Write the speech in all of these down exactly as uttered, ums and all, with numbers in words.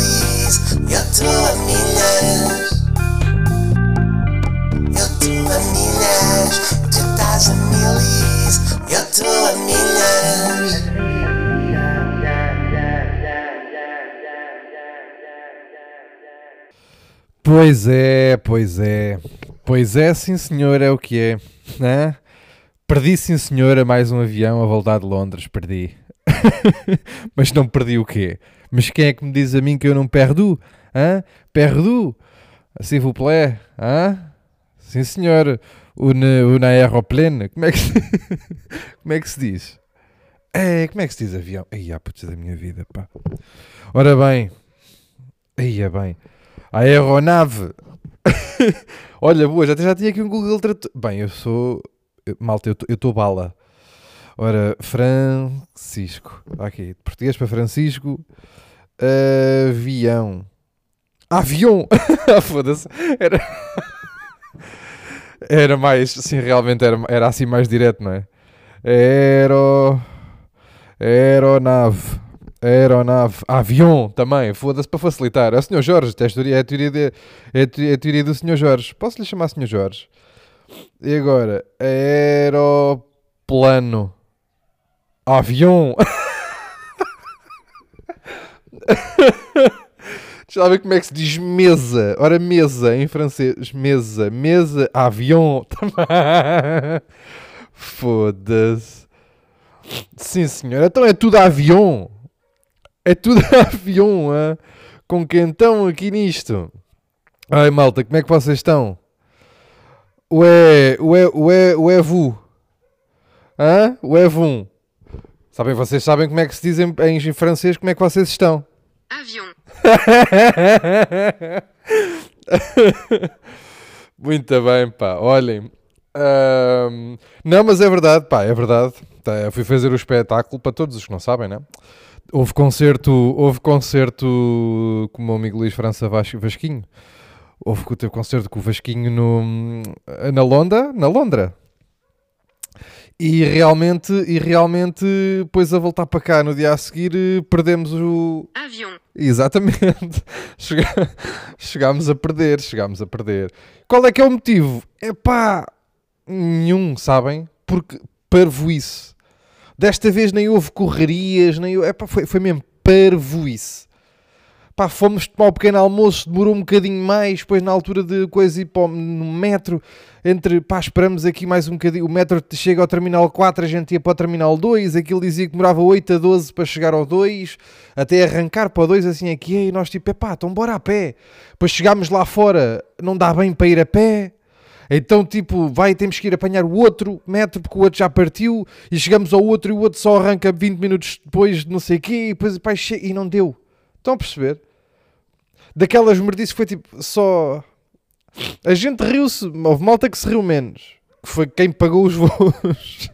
feliz. Eu tô a milhas, eu tô a milhas, tu estás a milhas. Eu tô a milhas. Pois é, pois é, pois é, sim senhora, é o que é, né? Perdi, sim senhora, mais um avião a voltar de Londres, perdi. Mas não perdi o quê? Mas quem é que me diz a mim que eu não perdo? Hã? Perdo? S'il vous plaît? Hã? Sim senhor, une, une aeroplane? Como é que se... como é que se diz? É, como é que se diz avião? Ai, a putz da minha vida, pá. Ora bem, ai, é bem, a aeronave. Olha, boa, já, já tinha aqui um Google Tradutor. Bem, eu sou... Eu, malta, eu estou bala. Ora, Francisco. Aqui, de português para Francisco. Avião. Avion! Ah, foda-se. Era... era mais... Sim, realmente era, era assim mais direto, não é? Aero... Aeronave. Aeronave. Avion também. Foda-se, para facilitar. É o senhor Jorge. É a teoria, é a teoria, de, é a teoria do senhor Jorge. Posso lhe chamar senhor Jorge? E agora, aeroplano, avião. Deixa lá ver como é que se diz mesa. Ora, mesa em francês, mesa, mesa, avião. Foda-se. Sim senhora, então é tudo avião. É tudo avião, hein? Com quem estão aqui nisto? Ai malta, como é que vocês estão? Ué, ué, ué, ué, vu. Hã? Ué, vu. Sabem, vocês sabem como é que se diz em, em francês, como é que vocês estão? Avion. Muito bem, pá. Olhem. Um, não, mas é verdade, pá, é verdade. Eu fui fazer o espetáculo, para todos os que não sabem, né? Houve concerto, houve concerto com o meu amigo Luís França Vas, Vasquinho. Houve o teu concerto com o Vasquinho no, na Londra, na Londra. E realmente, e realmente, depois a voltar para cá no dia a seguir, perdemos o... Avião. Exatamente. Chegámos a perder, chegámos a perder. Qual é que é o motivo? É pá, nenhum, sabem? Porque parvoíce. Desta vez nem houve correrias, nem houve... É pá, foi, foi mesmo parvoíce. Pá, fomos tomar o pequeno almoço, demorou um bocadinho mais, depois na altura de coisa ir para o, no metro, entre, pá, esperamos aqui mais um bocadinho, o metro chega ao terminal quatro, a gente ia para o terminal dois, aquilo dizia que demorava oito a doze para chegar ao dois, até arrancar para o dois, assim aqui, e nós tipo, pá, então bora a pé, depois chegámos lá fora, não dá bem para ir a pé, então tipo, vai, temos que ir apanhar o outro metro, porque o outro já partiu, e chegamos ao outro e o outro só arranca vinte minutos depois de não sei o quê, e depois, pá, e não deu. Estão a perceber? Daquelas merdices que foi tipo, só... A gente riu-se, houve malta que se riu menos. Que foi quem pagou os voos.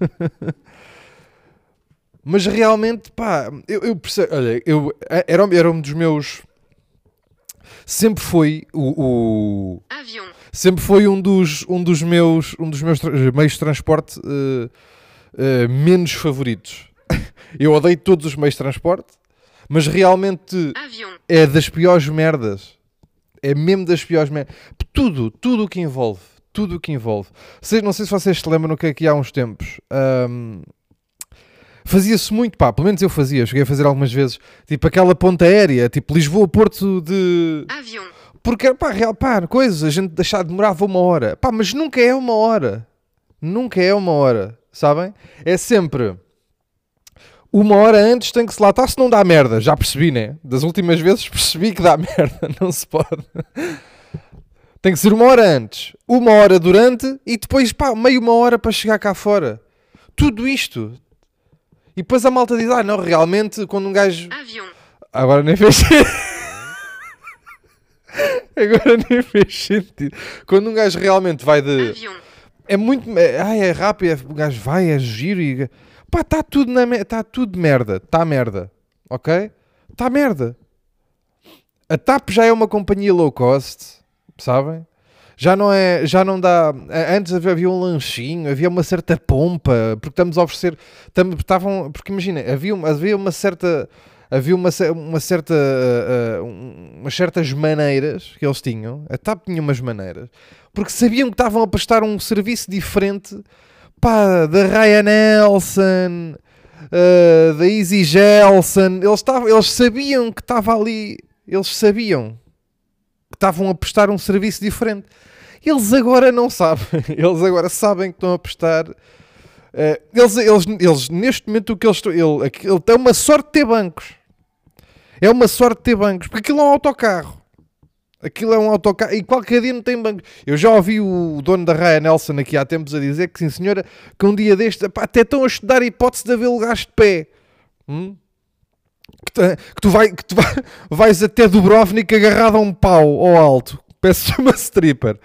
Mas realmente, pá, eu, eu percebo... Olha, eu, era, era um dos meus... Sempre foi o... o... Avião. Sempre foi um dos, um dos meus, um dos meus meios de transporte uh, uh, menos favoritos. Eu odeio todos os meios de transporte. Mas realmente avião. É das piores merdas. É mesmo das piores merdas. Tudo, tudo o que envolve. Tudo o que envolve. Vocês, não sei se vocês se lembram que aqui há uns tempos. Um, fazia-se muito, pá. Pelo menos eu fazia. Eu cheguei a fazer algumas vezes. Tipo aquela ponta aérea. Tipo Lisboa-Porto de... Avião. Porque, pá, real, pá, coisas. A gente deixava, demorava uma hora. Pá, mas nunca é uma hora. Nunca é uma hora. Sabem? É sempre... Uma hora antes tem que se lá estar, se não dá merda. Já percebi, né? Das últimas vezes percebi que dá merda. Não se pode. Tem que ser uma hora antes, uma hora durante e depois, pá, meio uma hora para chegar cá fora. Tudo isto. E depois a malta diz, ah, não, realmente, quando um gajo... Avião. Agora nem fez Agora nem fez sentido. Quando um gajo realmente vai de... Avião. É muito... Ah, é rápido, é... o gajo vai, é giro e... Pá, está tudo, me... tá tudo merda. Está merda. Ok? Está merda. A TAP já é uma companhia low cost. Sabem? Já não é... Já não dá... Antes havia um lanchinho. Havia uma certa pompa. Porque estamos a oferecer... Tam... Tavam... Porque imagina. Havia... havia uma certa... havia uma, uma certa, uh, uh, umas certas maneiras que eles tinham, a TAP tinha umas maneiras, porque sabiam que estavam a prestar um serviço diferente, pá, da Ryan Nelson, uh, da Easy Gelson, eles, tavam, eles sabiam que estava ali, eles sabiam que estavam a prestar um serviço diferente. Eles agora não sabem, eles agora sabem que estão a prestar... Uh, eles, eles, eles, neste momento, o que eles, ele, ele é uma sorte de ter bancos. É uma sorte de ter bancos, porque aquilo é um autocarro. Aquilo é um autocarro e qualquer dia não tem bancos. Eu já ouvi o dono da Raya Nelson aqui há tempos a dizer que, sim senhora, que um dia deste, pá, até estão a estudar a hipótese de haver lugares de pé. Hum? Que, que tu, vai, que tu vai, vais até Dubrovnik agarrado a um pau ao alto. Peço uma stripper.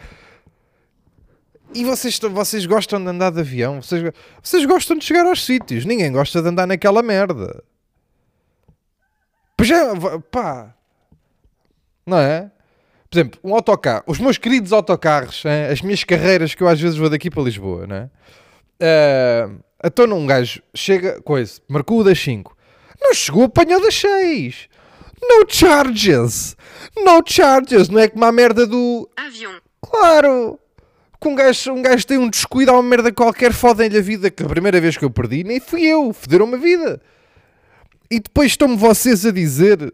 E vocês, vocês gostam de andar de avião? Vocês, vocês gostam de chegar aos sítios? Ninguém gosta de andar naquela merda. Pois é, pá. Não é? Por exemplo, um autocarro. Os meus queridos autocarros, hein? As minhas carreiras que eu às vezes vou daqui para Lisboa, não é? Uh, então um gajo chega, coisa, marcou o das cinco. Não chegou, apanhou das seis. No charges. No charges. Não é como a merda do... Avion. Claro. Um gajo, um gajo tem um descuido, há uma merda qualquer, fodem-lhe a vida, que a primeira vez que eu perdi nem fui eu, foderam-me a vida. E depois estão-me vocês a dizer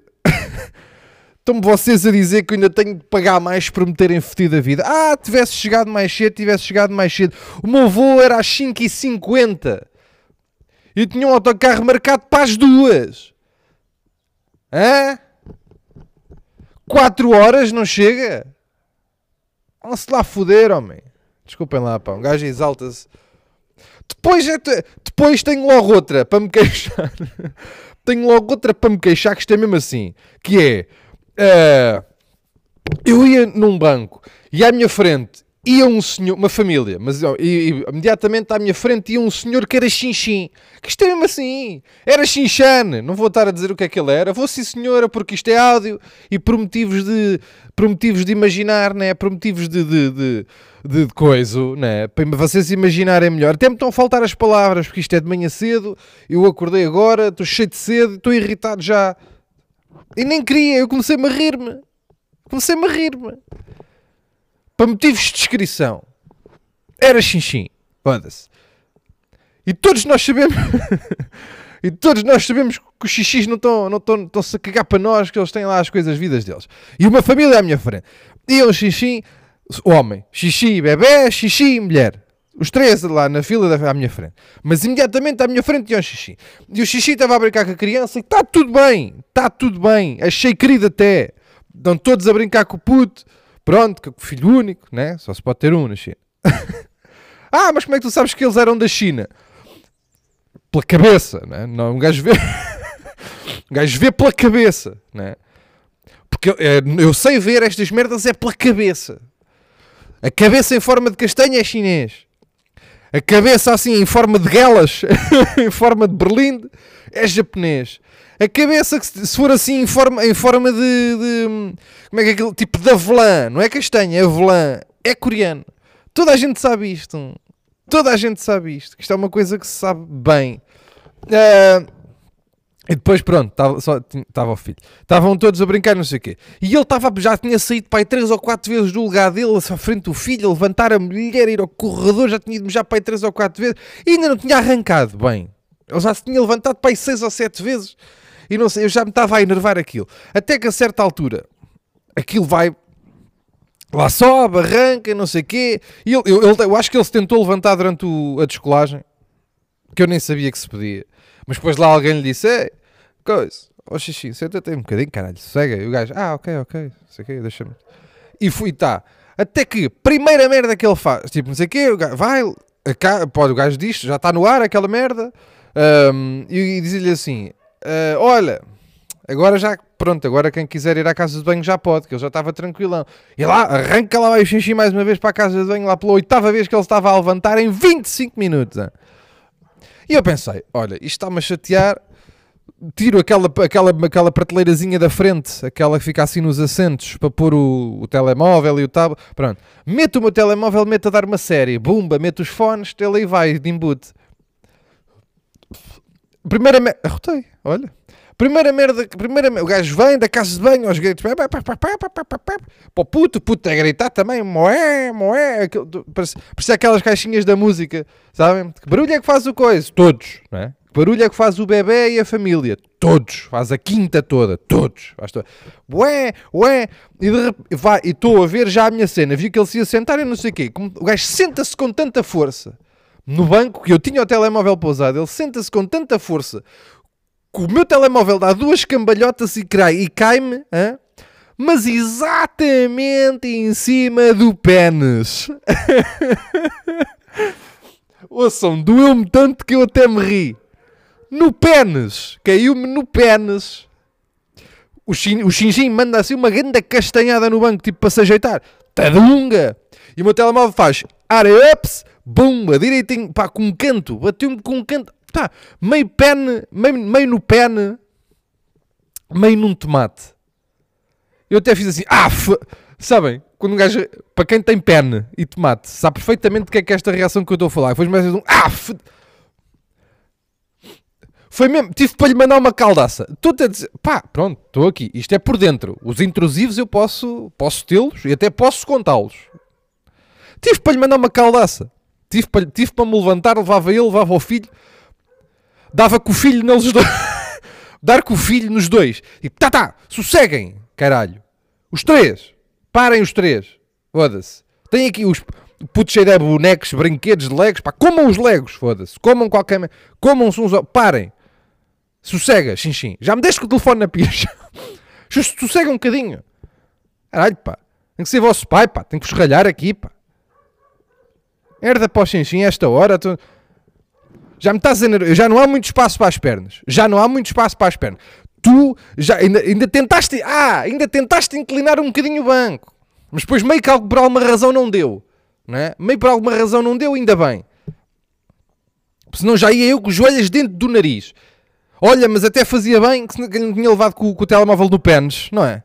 estão-me vocês a dizer que eu ainda tenho de pagar mais por me terem fodido a vida. Ah, tivesse chegado mais cedo, tivesse chegado mais cedo. O meu voo era às cinco e cinquenta e eu tinha um autocarro marcado para as duas. Hã? quatro horas não chega? Vão-se lá foder, homem. Desculpem lá, pá, um gajo exalta-se. Depois, é te... Depois tenho logo outra para me queixar. Tenho logo outra para me queixar, que isto é mesmo assim. Que é... Uh... Eu ia num banco e à minha frente ia um senhor... Uma família. Mas não, e, e, imediatamente à minha frente ia um senhor que era xinxim. Que isto é mesmo assim. Era xinxane. Não vou estar a dizer o que é que ele era. Vou sim senhora, porque isto é áudio. E por motivos de... Por motivos de imaginar, né? Por motivos de... de, de... de coisa, né? Para vocês imaginarem melhor. Até me estão a faltar as palavras, porque isto é de manhã cedo, eu acordei agora, estou cheio de sede, estou irritado já. E nem queria, eu comecei-me a rir-me. Comecei-me a rir-me. Para motivos de descrição. Era xinxim. Foda-se. E todos nós sabemos... E todos nós sabemos que os xixis não estão, não estão, estão-se a cagar para nós, que eles têm lá as coisas, as vidas deles. E uma família à minha frente. E um xixim... Homem, xixi, bebê, xixi, mulher. Os três lá na fila da, à minha frente. Mas imediatamente à minha frente tinha um xixi. E o xixi estava a brincar com a criança e está tudo bem, está tudo bem. Achei querido até. Estão todos a brincar com o puto. Pronto, com o filho único, né? Só se pode ter um na China. Ah, mas como é que tu sabes que eles eram da China? Pela cabeça, né? Não, um gajo vê... um gajo vê pela cabeça, né? Porque eu, eu sei ver estas merdas é pela cabeça. A cabeça em forma de castanha é chinês. A cabeça assim em forma de guelas, em forma de berlinde, é japonês. A cabeça, que se for assim em forma, em forma de, de... Como é que é aquele? Tipo de avelã. Não é castanha, é avelã. É coreano. Toda a gente sabe isto. Toda a gente sabe isto. Isto é uma coisa que se sabe bem. Uh... E depois, pronto, estava o filho. Estavam todos a brincar, não sei o quê. E ele tava, já tinha saído para aí três ou quatro vezes do lugar dele, à frente do filho, a levantar a mulher, a ir ao corredor, já tinha ido já para aí três ou quatro vezes. E ainda não tinha arrancado bem. Ele já se tinha levantado para aí seis ou sete vezes. E não sei, eu já me estava a enervar aquilo. Até que a certa altura, aquilo vai... Lá sobe, arranca, não sei o quê. E ele, eu, eu acho que ele se tentou levantar durante o, a descolagem. Que eu nem sabia que se podia. Mas depois lá alguém lhe disse... Ei, coisa, ó oh, xixi, senta-te um bocadinho, caralho, sossega. E o gajo, ah, ok, ok, não sei o quê, deixa-me. E fui, tá. Até que, primeira merda que ele faz, tipo, não sei o quê, o gajo, vai, acá, pode, o gajo diz, já está no ar aquela merda, um, e, e diz-lhe assim, uh, olha, agora já, pronto, agora quem quiser ir à casa de banho já pode, que ele já estava tranquilão. E lá, arranca lá vai o xixi mais uma vez para a casa de banho, lá pela oitava vez que ele estava a levantar em vinte e cinco minutos, hein? E eu pensei, olha, isto está-me a chatear, tiro aquela, aquela, aquela prateleirazinha da frente, aquela que fica assim nos assentos, para pôr o, o telemóvel e o tablet, pronto. Meto o meu telemóvel, meto a dar uma série, bumba, meto os fones, ele aí vai, de embute. Primeira merda, arrotei, olha. Primeira merda, primeira merda, o gajo vem da casa de banho aos gritos, pô, puto, puto, a gritar também, moé, moé, parecia aquelas caixinhas da música, sabem? Que barulho é que faz o coisa? Todos, não é? Que barulho é que faz o bebê e a família? Todos, faz a quinta toda, todos, faz toda. Ué, ué, e de repente, e estou a ver já a minha cena, vi que ele se ia sentar e não sei o quê, o gajo senta-se com tanta força no banco, que eu tinha o telemóvel pousado, ele senta-se com tanta força, que o meu telemóvel dá duas cambalhotas e cai, e cai-me, mas exatamente em cima do pênis. Ouçam, doeu-me tanto que eu até me ri. No pênis. Caiu-me no pênis. O xinjim manda assim uma grande castanhada no banco, tipo para se ajeitar. Tadunga! E o meu telemóvel faz are-ups, bumba, direitinho, pá, com um canto. Bateu-me com um canto. Tá, meio pene, meio, meio no pene, meio num tomate. Eu até fiz assim, ah, f... sabem, quando um gajo, para quem tem pene e tomate, sabe perfeitamente o que é que é esta reação que eu estou a falar. Foi mais um, ah, f... foi mesmo, tive para lhe mandar uma caldaça. Estou-te a dizer, pá, pronto, estou aqui, isto é por dentro. Os intrusivos eu posso, posso tê-los e até posso contá-los. Tive para lhe mandar uma caldaça. Tive para, tive para me levantar, levava ele, levava o filho. Dava com o filho neles dois. Dar com o filho nos dois. E tá, tá, sosseguem, caralho. Os três. Parem os três. Foda-se. Tem aqui os putos cheios de bonecos, brinquedos, de legos. Pá, comam os legos, foda-se. Comam qualquer... Comam-se uns... Parem. Sossega, xinxim. Já me deixo com o telefone na pista. Sossega um bocadinho. Caralho, pá. Tem que ser vosso pai, pá. Tem que vos ralhar aqui, pá. Herda para o xinxim esta hora, tu... Já me estás a nervoso. Já não há muito espaço para as pernas. Já não há muito espaço para as pernas. Tu já, ainda, ainda tentaste... Ah, ainda tentaste inclinar um bocadinho o banco. Mas depois meio que por alguma razão não deu. Não é? Meio por alguma razão não deu, ainda bem. Senão já ia eu com os joelhos dentro do nariz. Olha, mas até fazia bem que não tinha levado com, com o telemóvel do pênis, não é?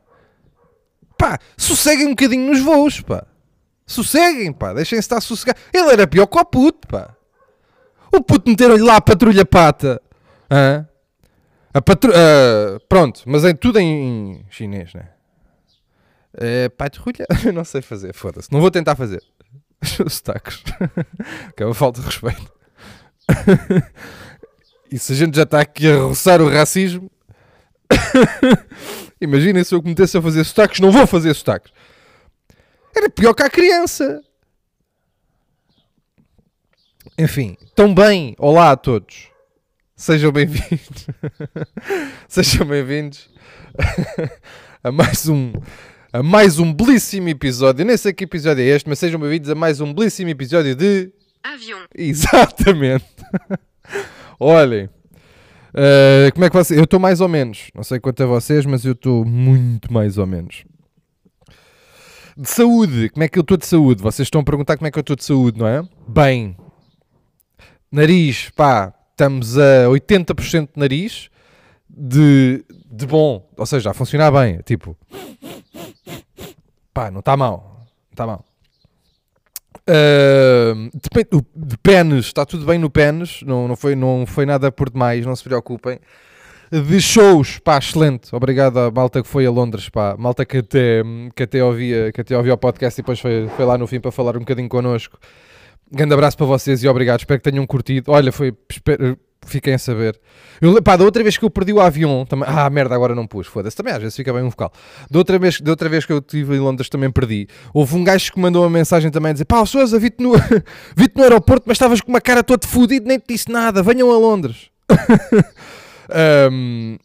Pá, sosseguem um bocadinho nos voos, pá. Sosseguem, pá. Deixem-se estar sossegados. Ele era pior que o puto, pá. O puto meteram-lhe lá a patrulha pata. Ah, a patru... ah, pronto, mas é tudo em chinês, né? É, patrulha? Não sei fazer, foda-se. Não vou tentar fazer. Os tacos. Que é uma falta de respeito. E se a gente já está aqui a roçar o racismo... Imaginem se eu cometesse a fazer sotaques. Não vou fazer sotaques. Era pior que a criança. Enfim, tão bem, olá a todos, sejam bem-vindos, sejam bem-vindos a mais um, a mais um belíssimo episódio, eu nem sei que episódio é este, mas sejam bem-vindos a mais um belíssimo episódio de... Avion. Exatamente, olhem, uh, como é que vocês, eu estou mais ou menos, não sei quanto a vocês, mas eu estou muito mais ou menos. De saúde, como é que eu estou de saúde? Vocês estão a perguntar como é que eu estou de saúde, não é? Bem... Nariz, pá, estamos a oitenta por cento de nariz de, de bom, ou seja, a funcionar bem, tipo, pá, não está mal, não está mal. Uh, de, de pênis, está tudo bem no pênis, não, não, foi, não foi nada por demais, não se preocupem. De shows, pá, excelente, obrigado à malta que foi a Londres, pá, malta que até, que até, ouvia, que até ouvia o podcast e depois foi, foi lá no fim para falar um bocadinho connosco. Grande abraço para vocês e obrigado. Espero que tenham curtido. Olha, foi... Espero, fiquem a saber. Eu, pá, da outra vez que eu perdi o avião... Também, ah, merda, agora não pus. Foda-se. Também às vezes fica bem um vocal. Da outra vez, da outra vez que eu estive em Londres também perdi. Houve um gajo que mandou uma mensagem também a dizer pá, Sousa, vi-te no, vi-te no aeroporto, mas estavas com uma cara toda fodida, nem te disse nada. Venham a Londres. um,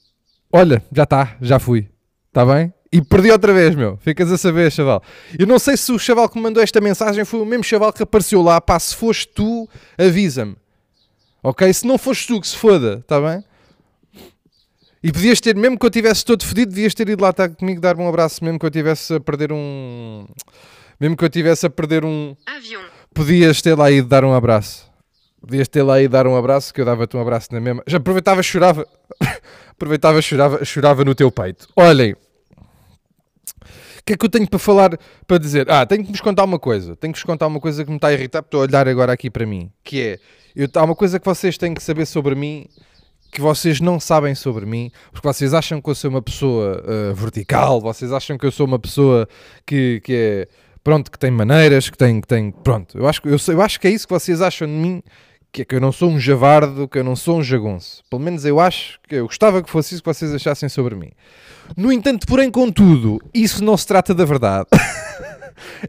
olha, já está. Já fui. Está bem? E perdi outra vez, meu. Ficas a saber, chaval. Eu não sei se o chaval que me mandou esta mensagem foi o mesmo chaval que apareceu lá. Pá, se foste tu, avisa-me. Ok? Se não foste tu, que se foda. Está bem? E podias ter, mesmo que eu tivesse todo fedido, devias ter ido lá estar comigo, dar-me um abraço, mesmo que eu tivesse a perder um... Mesmo que eu tivesse a perder um... Avião. Podias ter lá ido dar um abraço. Podias ter lá ido dar um abraço, que eu dava-te um abraço na mesma. Já aproveitava, chorava. Aproveitava, chorava, chorava no teu peito. Olhem. O que é que eu tenho para falar, para dizer? Ah, tenho que vos contar uma coisa. Tenho que vos contar uma coisa que me está a irritar, porque estou a olhar agora aqui para mim. Que é, eu, há uma coisa que vocês têm que saber sobre mim, que vocês não sabem sobre mim, porque vocês acham que eu sou uma pessoa uh, vertical, vocês acham que eu sou uma pessoa que, que é, pronto, que tem maneiras, que tem, que tem pronto, eu acho, eu, eu acho que é isso que vocês acham de mim, que é que eu não sou um javardo, que eu não sou um jagunço, pelo menos eu acho, que eu gostava que fosse isso que vocês achassem sobre mim. No entanto, porém, contudo, isso não se trata da verdade,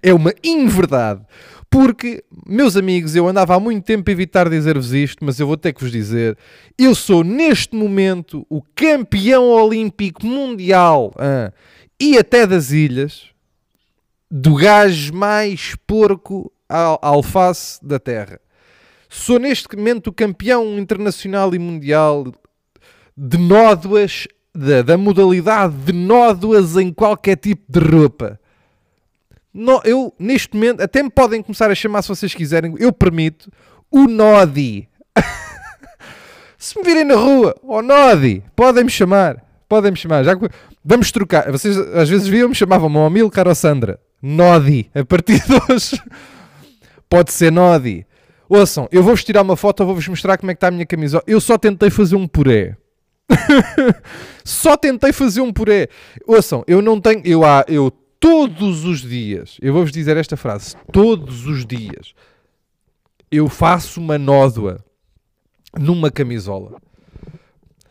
é uma inverdade. Porque, meus amigos, eu andava há muito tempo a evitar dizer-vos isto, mas eu vou ter que vos dizer, eu sou neste momento o campeão olímpico mundial ah, e até das ilhas do gajo mais porco à alface da terra. Sou neste momento o campeão internacional e mundial de nódoas, da, da modalidade de nódoas em qualquer tipo de roupa. No, eu, neste momento, até me podem começar a chamar se vocês quiserem, eu permito, o Nodi. Se me virem na rua, o Nodi, podem-me chamar, podem-me chamar. Já, vamos trocar, vocês às vezes viam-me, chamavam-me ao Amilcar ou Sandra, Nodi, a partir de hoje, pode ser Nodi. Ouçam, eu vou-vos tirar uma foto, vou-vos mostrar como é que está a minha camisola, eu só tentei fazer um puré. Só tentei fazer um puré. Ouçam, eu não tenho, eu há, eu todos os dias, eu vou-vos dizer esta frase, todos os dias eu faço uma nódoa numa camisola.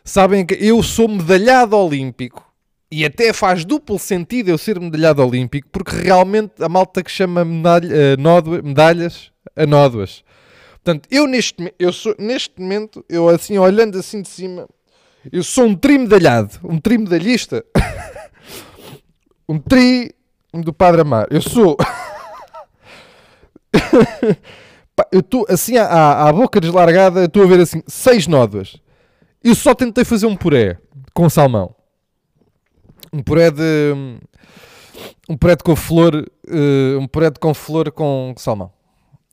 Sabem que eu sou medalhado olímpico e até faz duplo sentido eu ser medalhado olímpico porque realmente a malta que chama medalha, nódoa, medalhas a nódoas. Portanto, eu neste, eu sou, neste momento, eu assim olhando assim de cima, eu sou um trimedalhado, um trimedalhista. Um tri do Padre Amar. Eu sou... Eu estou assim, à, à boca deslargada, estou a ver assim, seis nódoas. Eu só tentei fazer um puré com salmão. Um puré de... Um puré de couve-flor, um puré de couve-flor com salmão.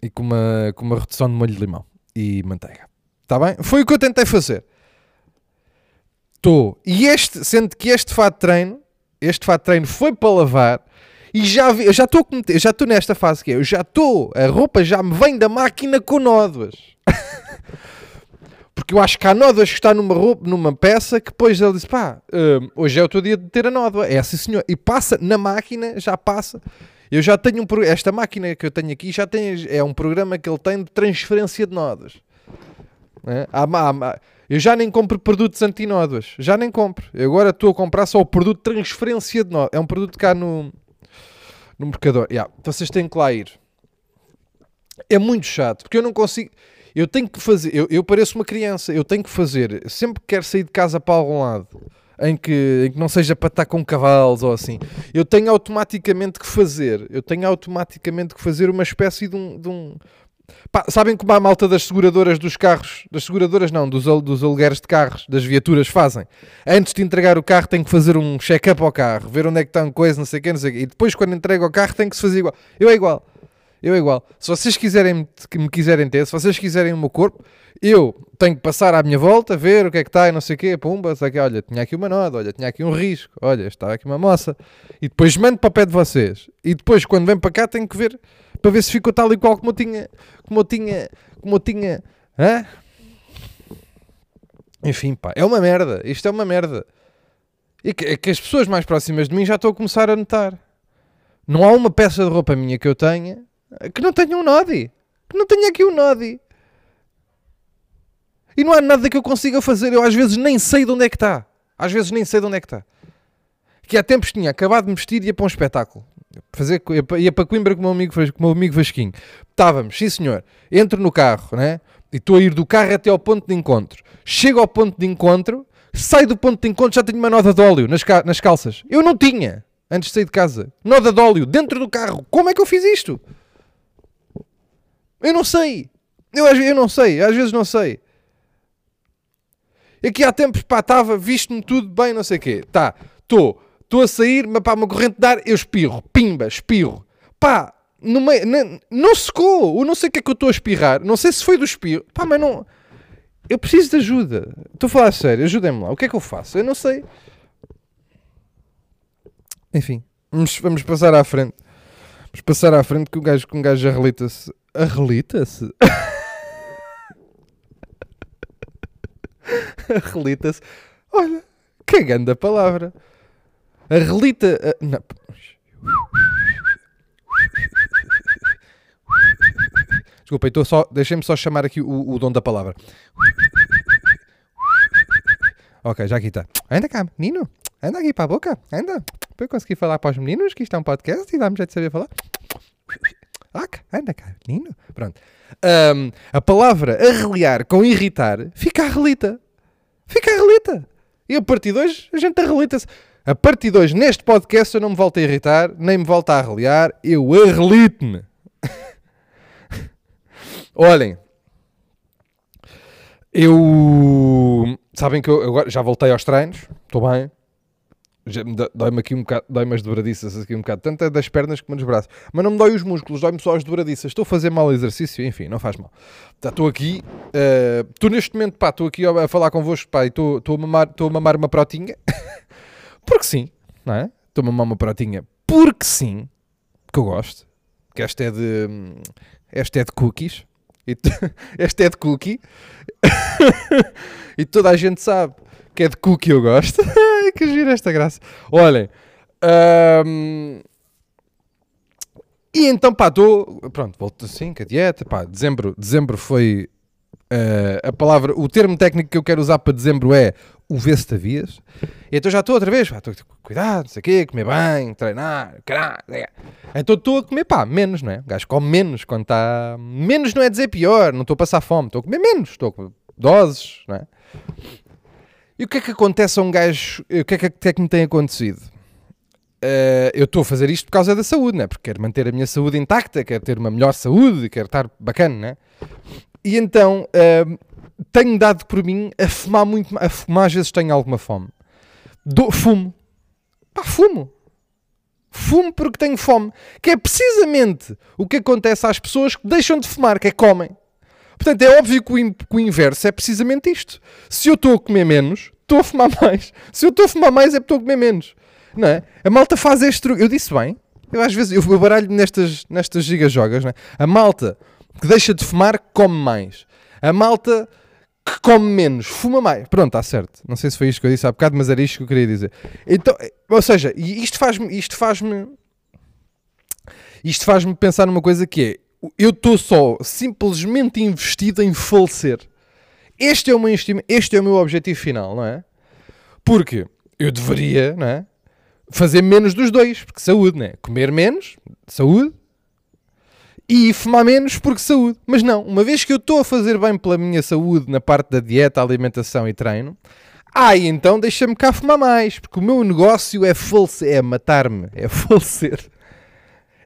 E com uma, com uma redução de molho de limão e manteiga. Está bem? Foi o que eu tentei fazer. Estou. E este, sendo que este fato de treino... Este fato de treino foi para lavar e já vi, eu já estou já estou nesta fase que é, eu já estou, a roupa já me vem da máquina com nódoas. Porque eu acho que há nódoas que está numa roupa, numa peça, que depois ele diz, pá, hum, hoje é o teu dia de ter a nódoa. É assim, senhor. E passa na máquina, já passa. Eu já tenho um programa, esta máquina que eu tenho aqui já tem, é um programa que ele tem de transferência de nódoas. É? Há, há, há, Eu já nem compro produtos antinódoas. Já nem compro. Eu agora estou a comprar só o produto de transferência de nódoas. É um produto cá no, no mercador. Yeah. Então vocês têm que lá ir. É muito chato. Porque eu não consigo... Eu tenho que fazer... Eu, eu pareço uma criança. Eu tenho que fazer... Sempre que quero sair de casa para algum lado, em que, em que não seja para estar com cavalos ou assim, eu tenho automaticamente que fazer... Eu tenho automaticamente que fazer uma espécie de um... De um Pá, sabem como a malta das seguradoras dos carros, das seguradoras não, dos, dos alugueres de carros, das viaturas fazem. Antes de entregar o carro tem que fazer um check-up ao carro, ver onde é que está uma coisa, não sei o quê, não sei o quê. E depois quando entrega o carro tem que se fazer igual. Eu é igual, eu é igual. Se vocês quiserem, que me quiserem ter, se vocês quiserem o meu corpo, eu tenho que passar à minha volta, ver o que é que está e não sei o quê, pumba, sei que, olha, tinha aqui uma nódoa, olha, tinha aqui um risco, olha, estava aqui uma moça. E depois mando para o pé de vocês. E depois quando vem para cá tenho que ver... Para ver se ficou tal e qual como eu tinha, como eu tinha, como eu tinha, hã? Enfim, pá, é uma merda, isto é uma merda. E que, é que as pessoas mais próximas de mim já estão a começar a notar. Não há uma peça de roupa minha que eu tenha que não tenha um nodi, que não tenha aqui um nodi. E não há nada que eu consiga fazer, eu às vezes nem sei de onde é que está. Às vezes nem sei de onde é que está. Que há tempos tinha acabado de me vestir e ia para um espetáculo. Fazer, ia para Coimbra com o meu amigo, com o meu amigo Vasquinho. Estávamos, sim senhor, entro no carro, né? E estou a ir do carro até ao ponto de encontro. Chego ao ponto de encontro, saio do ponto de encontro, já tenho uma nódoa de óleo nas, ca nas calças. Eu não tinha, antes de sair de casa. Nódoa de óleo, dentro do carro. Como é que eu fiz isto? Eu não sei. Eu, eu não sei, às vezes não sei. Aqui há tempos, pá, estava, visto-me tudo bem, não sei o quê. Tá, estou... Estou a sair, mas pá, uma corrente de ar, eu espirro, pimba, espirro. Pá, no meio, não, não secou, eu não sei o que é que eu estou a espirrar, não sei se foi do espirro. Pá, mas não, eu preciso de ajuda. Estou a falar a sério, ajudem-me lá, o que é que eu faço? Eu não sei. Enfim, vamos, vamos passar à frente. Vamos passar à frente que um gajo, que um gajo arrelita-se. Arrelita-se? Arrelita-se. Olha, que grande palavra. Arrelita... Uh, não. Desculpem, deixem-me só chamar aqui o, o dom da palavra. Ok, já aqui está. Anda cá, menino. Anda aqui para a boca. Anda. Para eu conseguir falar para os meninos que isto é um podcast e dá-me já de saber falar. Ok, anda cá, menino. Pronto. Um, a palavra arreliar com irritar fica arrelita. Fica arrelita. E a partir de hoje a gente arrelita-se. A partir de hoje, neste podcast, eu não me volto a irritar, nem me volto a arreliar. Eu arrelito-me. Olhem, eu... Sabem que eu agora já voltei aos treinos, estou bem. Dói-me aqui um bocado, dói-me as dobradiças aqui um bocado, tanto é das pernas como dos braços. Mas não me dói os músculos, dói-me só as dobradiças. Estou a fazer mal exercício, enfim, não faz mal. Estou aqui, uh, estou neste momento, pá, estou aqui a falar convosco, pá, e estou, estou, a mamar, estou a mamar uma protinha. Porque sim, não é? Estou a mamar uma protinha porque sim, que eu gosto. Que esta é de... Esta é de cookies. Este é de cookie e toda a gente sabe que é de cookie eu gosto. Que gira esta graça. Olhem, um... e então pá, estou, pronto, volto assim com a dieta, pá, dezembro, dezembro foi uh, a palavra, o termo técnico que eu quero usar para dezembro é o vê-se-te-avias. Então já estou outra vez, pá, tô, cuidado, não sei o quê, comer bem, treinar, caralho. Então estou a comer, pá, menos, não é? O gajo come menos quando está... Menos não é dizer pior, não estou a passar fome, estou a comer menos, estou a comer doses, não é? E o que é que acontece a um gajo, o que é que, que, é que me tem acontecido? Uh, eu estou a fazer isto por causa da saúde, não é? Porque quero manter a minha saúde intacta, quero ter uma melhor saúde, quero estar bacana, não é? E então... Uh, tenho dado por mim a fumar muito, a fumar às vezes tenho alguma fome. Do, fumo. Pá, fumo. Fumo porque tenho fome. Que é precisamente o que acontece às pessoas que deixam de fumar, que é comem. Portanto, é óbvio que o, que o inverso é precisamente isto. Se eu estou a comer menos, estou a fumar mais. Se eu estou a fumar mais, é porque estou a comer menos. Não é? A malta faz este truque. Eu disse bem. Eu às vezes, eu baralho nestas, nestas gigajogas, não é? A malta que deixa de fumar, come mais. A malta que come menos, fuma mais. Pronto, está certo. Não sei se foi isto que eu disse há bocado, mas era isto que eu queria dizer. Então, ou seja, isto faz-me isto faz-me, isto faz-me pensar numa coisa que é, eu estou só simplesmente investido em falecer. Este é o meu, este é o meu objetivo final, não é? Porque eu deveria, não é, fazer menos dos dois, porque saúde, não é? Comer menos, saúde. E fumar menos porque saúde. Mas não, uma vez que eu estou a fazer bem pela minha saúde na parte da dieta, alimentação e treino, ai, ah, então deixa-me cá fumar mais, porque o meu negócio é falecer, é matar-me, é falecer.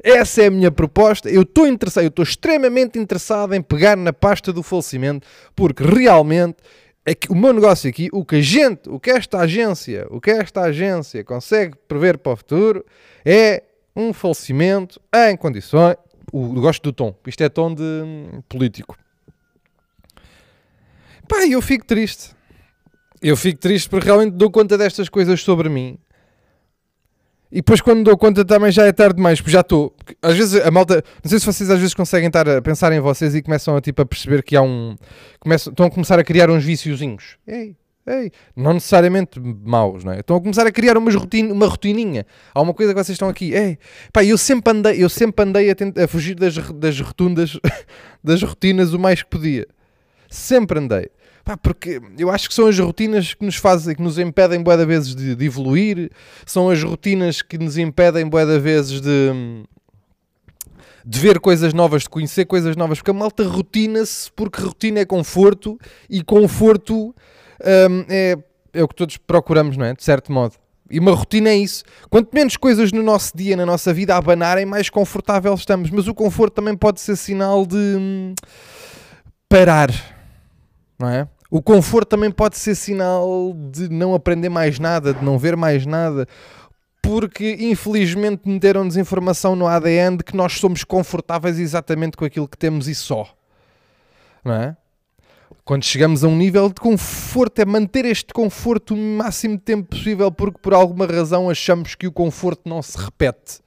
Essa é a minha proposta. Eu estou interessado, eu estou extremamente interessado em pegar na pasta do falecimento, porque realmente é que o meu negócio aqui, o que a gente, o que esta agência, o que esta agência consegue prever para o futuro é um falecimento em condições. O, eu gosto do tom. Isto é tom de hum, político. Pá, eu fico triste. Eu fico triste porque realmente dou conta destas coisas sobre mim. E depois quando dou conta também já é tarde demais, porque já estou. Às vezes a malta... Não sei se vocês às vezes conseguem estar a pensar em vocês e começam a, tipo, a perceber que há um... Começam, estão a começar a criar uns viciozinhos. Ei, ei. Não necessariamente maus, não é? Estão a começar a criar umas rotina, uma rotininha. Há uma coisa que vocês estão aqui. Ei, pá, eu sempre andei, eu sempre andei a, tenta, a fugir das, das rotundas, das rotinas o mais que podia. Sempre andei. Pá, porque eu acho que são as rotinas que nos fazem, que nos impedem bué da vezes de, de evoluir. São as rotinas que nos impedem bué da vezes de... de ver coisas novas, de conhecer coisas novas. Porque a malta rotina-se porque rotina é conforto e conforto... Um, é, é o que todos procuramos, não é? De certo modo. E uma rotina é isso. Quanto menos coisas no nosso dia, na nossa vida, abanarem, mais confortável estamos. Mas o conforto também pode ser sinal de hum, parar, não é? O conforto também pode ser sinal de não aprender mais nada, de não ver mais nada, porque infelizmente meteram-nos informação no A D N de que nós somos confortáveis exatamente com aquilo que temos e só, não é? Quando chegamos a um nível de conforto, é manter este conforto o máximo de tempo possível, porque por alguma razão achamos que o conforto não se repete.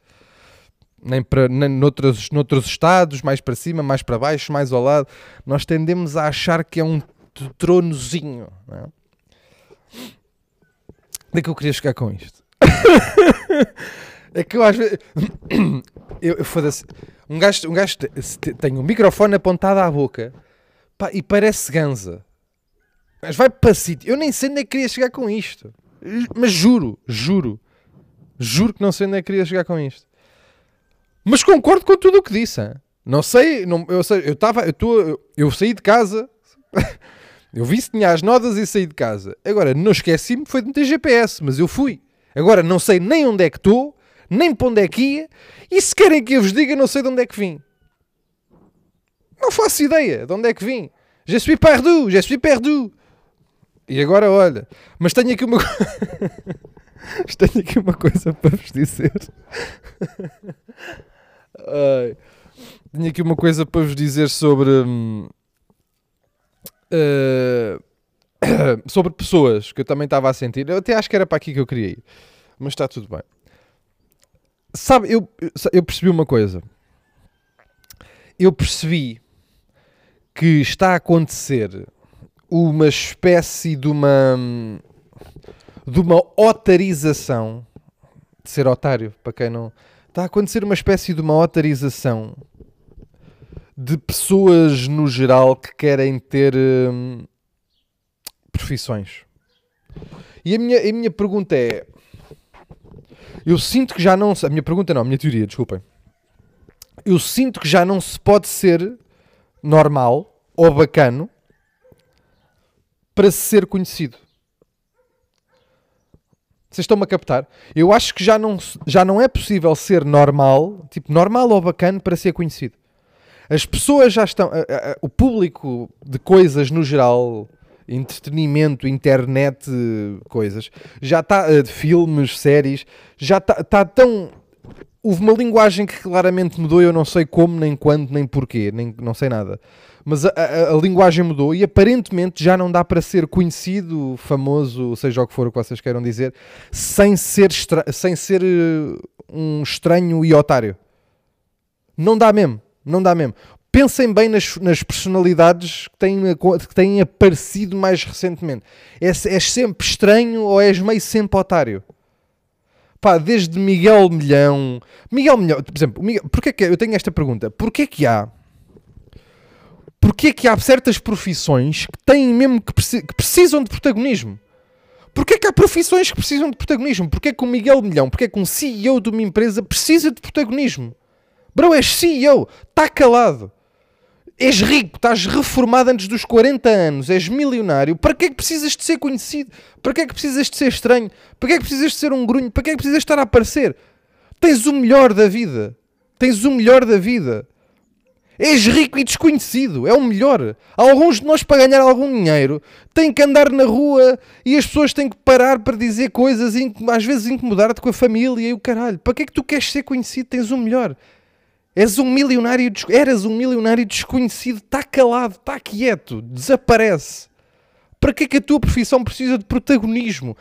Nem, para, nem noutros, noutros estados, mais para cima, mais para baixo, mais ao lado. Nós tendemos a achar que é um do tronozinho, não é? Onde é que eu queria chegar com isto? É que eu às vezes... Eu, eu foda-se. Um gajo, um gajo tem um microfone apontado à boca, pá, e parece ganza. Mas vai para sítio. Eu nem sei onde é que queria chegar com isto. Mas juro, juro. Juro que não sei onde é que queria chegar com isto. Mas concordo com tudo o que disse. Hein? Não sei, não, eu sei, eu estava, eu, tô, eu, eu saí de casa, eu vi se tinha as notas e saí de casa. Agora, não esqueci-me, foi de meter G P S, mas eu fui. Agora, não sei nem onde é que estou, nem para onde é que ia, e se querem que eu vos diga, não sei de onde é que vim. Não faço ideia de onde é que vim. Je suis perdu, je suis perdu. E agora, olha, mas tenho aqui uma tenho aqui uma coisa para vos dizer. Ai. Tenho aqui uma coisa para vos dizer sobre hum, uh, sobre pessoas que eu também estava a sentir. Eu até acho que era para aqui que eu queria ir, mas está tudo bem. Sabe, eu, eu percebi uma coisa. Eu percebi que está a acontecer uma espécie de uma de uma otarização, de ser otário, para quem não... Está a acontecer uma espécie de uma otarização de pessoas no geral que querem ter hum, profissões. E a minha, a minha pergunta é... Eu sinto que já não... A minha pergunta não, a minha teoria, desculpem. Eu sinto que já não se pode ser normal ou bacano para se ser conhecido. Vocês estão-me a captar? Eu acho que já não, já não é possível ser normal, tipo normal ou bacano, para ser conhecido. As pessoas já estão... A, a, o público de coisas no geral... entretenimento, internet, coisas, já está, de filmes, séries, já está, está tão... Houve uma linguagem que claramente mudou, eu não sei como, nem quando, nem porquê, nem, não sei nada. Mas a, a, a linguagem mudou e aparentemente já não dá para ser conhecido, famoso, seja o que for o que vocês queiram dizer, sem ser, estra- sem ser um estranho e otário. Não dá mesmo, não dá mesmo. Pensem bem nas, nas personalidades que têm, que têm aparecido mais recentemente. És, és sempre estranho ou és meio sempre otário? Pá, desde Miguel Milhão... Miguel Milhão, por exemplo, Miguel, porquê que, eu tenho esta pergunta. Porquê que há... Porquê que há certas profissões que têm mesmo que, preci, que precisam de protagonismo? Porquê que há profissões que precisam de protagonismo? Porquê que o Miguel Milhão, porquê que um C E O de uma empresa precisa de protagonismo? Bro, és C E O, está calado. És rico, estás reformado antes dos quarenta anos, és milionário. Para que é que precisas de ser conhecido? Para que é que precisas de ser estranho? Para que é que precisas de ser um grunho? Para que é que precisas de estar a aparecer? Tens o melhor da vida. Tens o melhor da vida. És rico e desconhecido. É o melhor. Alguns de nós, para ganhar algum dinheiro, têm que andar na rua e as pessoas têm que parar para dizer coisas e às vezes incomodar-te com a família e o caralho. Para que é que tu queres ser conhecido? Tens o melhor. És um milionário, eras um milionário desconhecido, está calado, está quieto, desaparece. Para que é que a tua profissão precisa de protagonismo?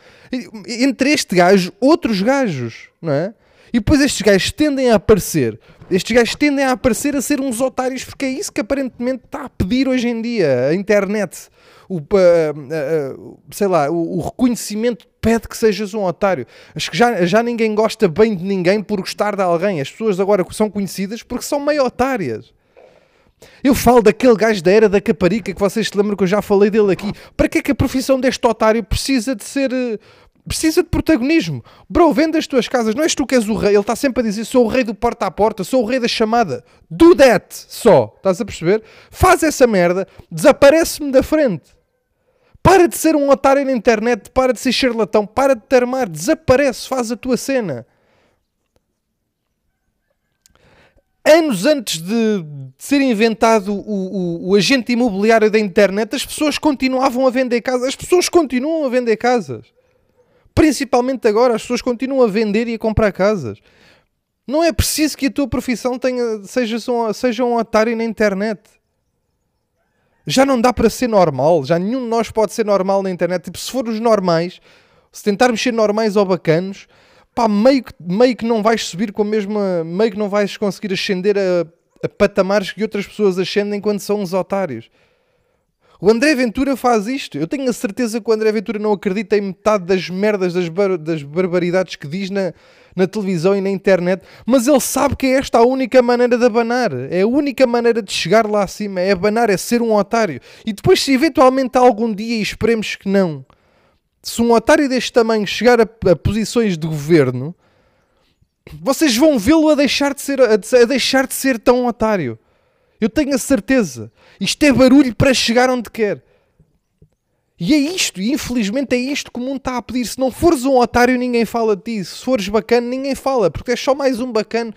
Entre este gajo, outros gajos, não é? E depois estes gajos tendem a aparecer. Estes gajos tendem a aparecer a ser uns otários, porque é isso que aparentemente está a pedir hoje em dia a internet. O, uh, uh, uh, sei lá, o, o reconhecimento pede que sejas um otário. Acho que já, já ninguém gosta bem de ninguém por gostar de alguém. As pessoas agora são conhecidas porque são meio otárias. Eu falo daquele gajo da era da Caparica, que vocês se lembram que eu já falei dele aqui. Para que é que a profissão deste otário precisa de ser... Precisa de protagonismo. Bro, vende as tuas casas. Não és tu que és o rei. Ele está sempre a dizer, sou o rei do porta a porta, sou o rei da chamada. Do that só. Estás a perceber? Faz essa merda. Desaparece-me da frente. Para de ser um otário na internet. Para de ser charlatão. Para de te armar. Desaparece. Faz a tua cena. Anos antes de, de ser inventado o, o, o agente imobiliário da internet, as pessoas continuavam a vender casas. As pessoas continuam a vender casas. Principalmente agora, as pessoas continuam a vender e a comprar casas. Não é preciso que a tua profissão tenha, seja, seja um otário na internet. Já não dá para ser normal. Já nenhum de nós pode ser normal na internet. Tipo, se formos normais, se tentarmos ser normais ou bacanos, pá, meio, meio que não vais subir com a mesma... Meio que não vais conseguir ascender a, a patamares que outras pessoas ascendem quando são uns otários. O André Ventura faz isto. Eu tenho a certeza que o André Ventura não acredita em metade das merdas, das, bar das barbaridades que diz na, na televisão e na internet. Mas ele sabe que é esta a única maneira de abanar. É a única maneira de chegar lá acima. É abanar, é ser um otário. E depois, se eventualmente algum dia, e esperemos que não, se um otário deste tamanho chegar a, a posições de governo, vocês vão vê-lo a deixar de ser, a, de, a deixar de ser tão otário. Eu tenho a certeza. Isto é barulho para chegar onde quer. E é isto. E infelizmente é isto que o mundo está a pedir. Se não fores um otário, ninguém fala de ti. Se fores bacana, ninguém fala. Porque és só mais um bacana.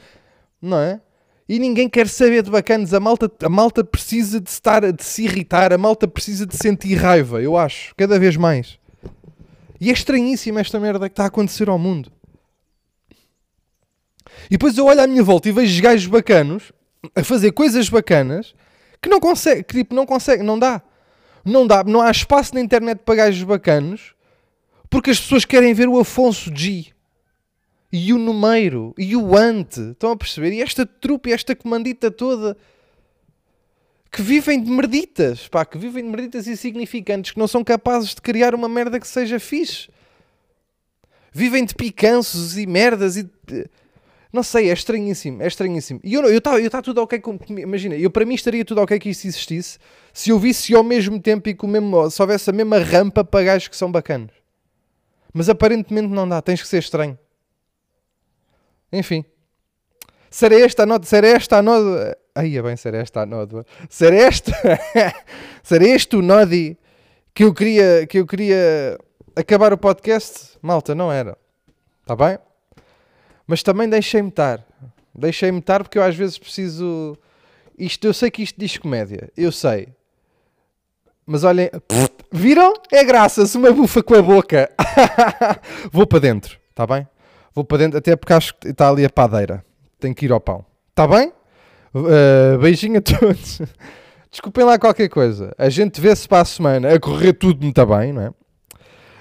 Não é? E ninguém quer saber de bacanas. A malta, a malta precisa de, estar, de se irritar. A malta precisa de sentir raiva. Eu acho. Cada vez mais. E é estranhíssima esta merda que está a acontecer ao mundo. E depois eu olho à minha volta e vejo gajos bacanos a fazer coisas bacanas que não consegue, que tipo, não consegue, não dá. Não dá, não há espaço na internet para gajos bacanos porque as pessoas querem ver o Afonso G e o Numeiro e o Ant. Estão a perceber? E esta trupe, esta comandita toda que vivem de merditas, pá, que vivem de merditas insignificantes que não são capazes de criar uma merda que seja fixe. Vivem de picanços e merdas e... de... não sei, é estranhíssimo, é estranhíssimo. E eu estava eu eu tá tudo ok com... imagina, eu para mim estaria tudo ok que isso existisse se eu visse ao mesmo tempo e que o mesmo, se houvesse a mesma rampa para gajos que são bacanos. Mas aparentemente não dá, tens que ser estranho. Enfim. Será esta a nódoa? Será esta a nódoa? Ai, é bem, será esta a nódoa? Será esta? Será este o nodi que eu queria, que eu queria acabar o podcast? Malta, não era. Está bem? Mas também deixei-me estar. Deixei-me estar porque eu às vezes preciso... isto, eu sei que isto diz comédia. Eu sei. Mas olhem... viram? É graça. Se uma bufa com a boca. Vou para dentro. Está bem? Vou para dentro. Até porque acho que está ali a padeira. Tenho que ir ao pão. Está bem? Uh, beijinho a todos. Desculpem lá qualquer coisa. A gente vê-se para a semana. A correr tudo muito bem, não é?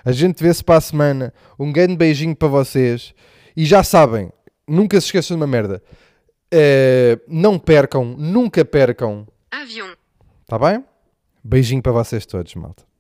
A gente vê-se para a semana. Um grande beijinho para vocês. E já sabem, nunca se esqueçam de uma merda. Uh, não percam, nunca percam. Avion. Tá bem? Beijinho para vocês todos, malta.